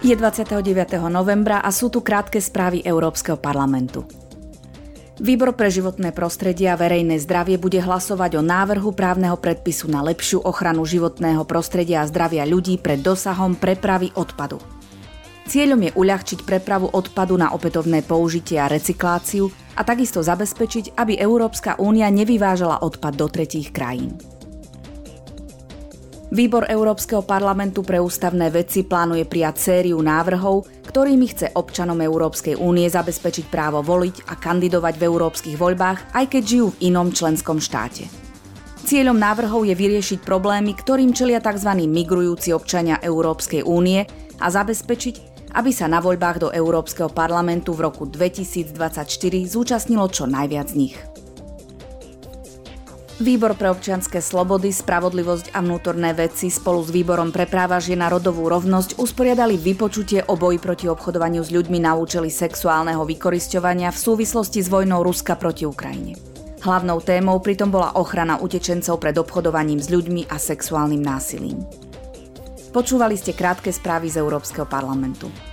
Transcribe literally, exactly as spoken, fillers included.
Je dvadsiateho deviateho novembra a sú tu krátke správy Európskeho parlamentu. Výbor pre životné prostredie a verejné zdravie bude hlasovať o návrhu právneho predpisu na lepšiu ochranu životného prostredia a zdravia ľudí pred dosahom prepravy odpadu. Cieľom je uľahčiť prepravu odpadu na opätovné použitie a recykláciu a takisto zabezpečiť, aby Európska únia nevyvážala odpad do tretích krajín. Výbor Európskeho parlamentu pre ústavné veci plánuje prijať sériu návrhov, ktorými chce občanom Európskej únie zabezpečiť právo voliť a kandidovať v európskych voľbách, aj keď žijú v inom členskom štáte. Cieľom návrhov je vyriešiť problémy, ktorým čelia tzv. Migrujúci občania Európskej únie a zabezpečiť, aby sa na voľbách do Európskeho parlamentu v roku dvetisícdvadsaťštyri zúčastnilo čo najviac z nich. Výbor pre občianske slobody, spravodlivosť a vnútorné veci spolu s Výborom pre práva žien a rodovú rovnosť usporiadali vypočutie o boji proti obchodovaniu s ľuďmi na účely sexuálneho vykorisťovania v súvislosti s vojnou Ruska proti Ukrajine. Hlavnou témou pritom bola ochrana utečencov pred obchodovaním s ľuďmi a sexuálnym násilím. Počúvali ste krátke správy z Európskeho parlamentu.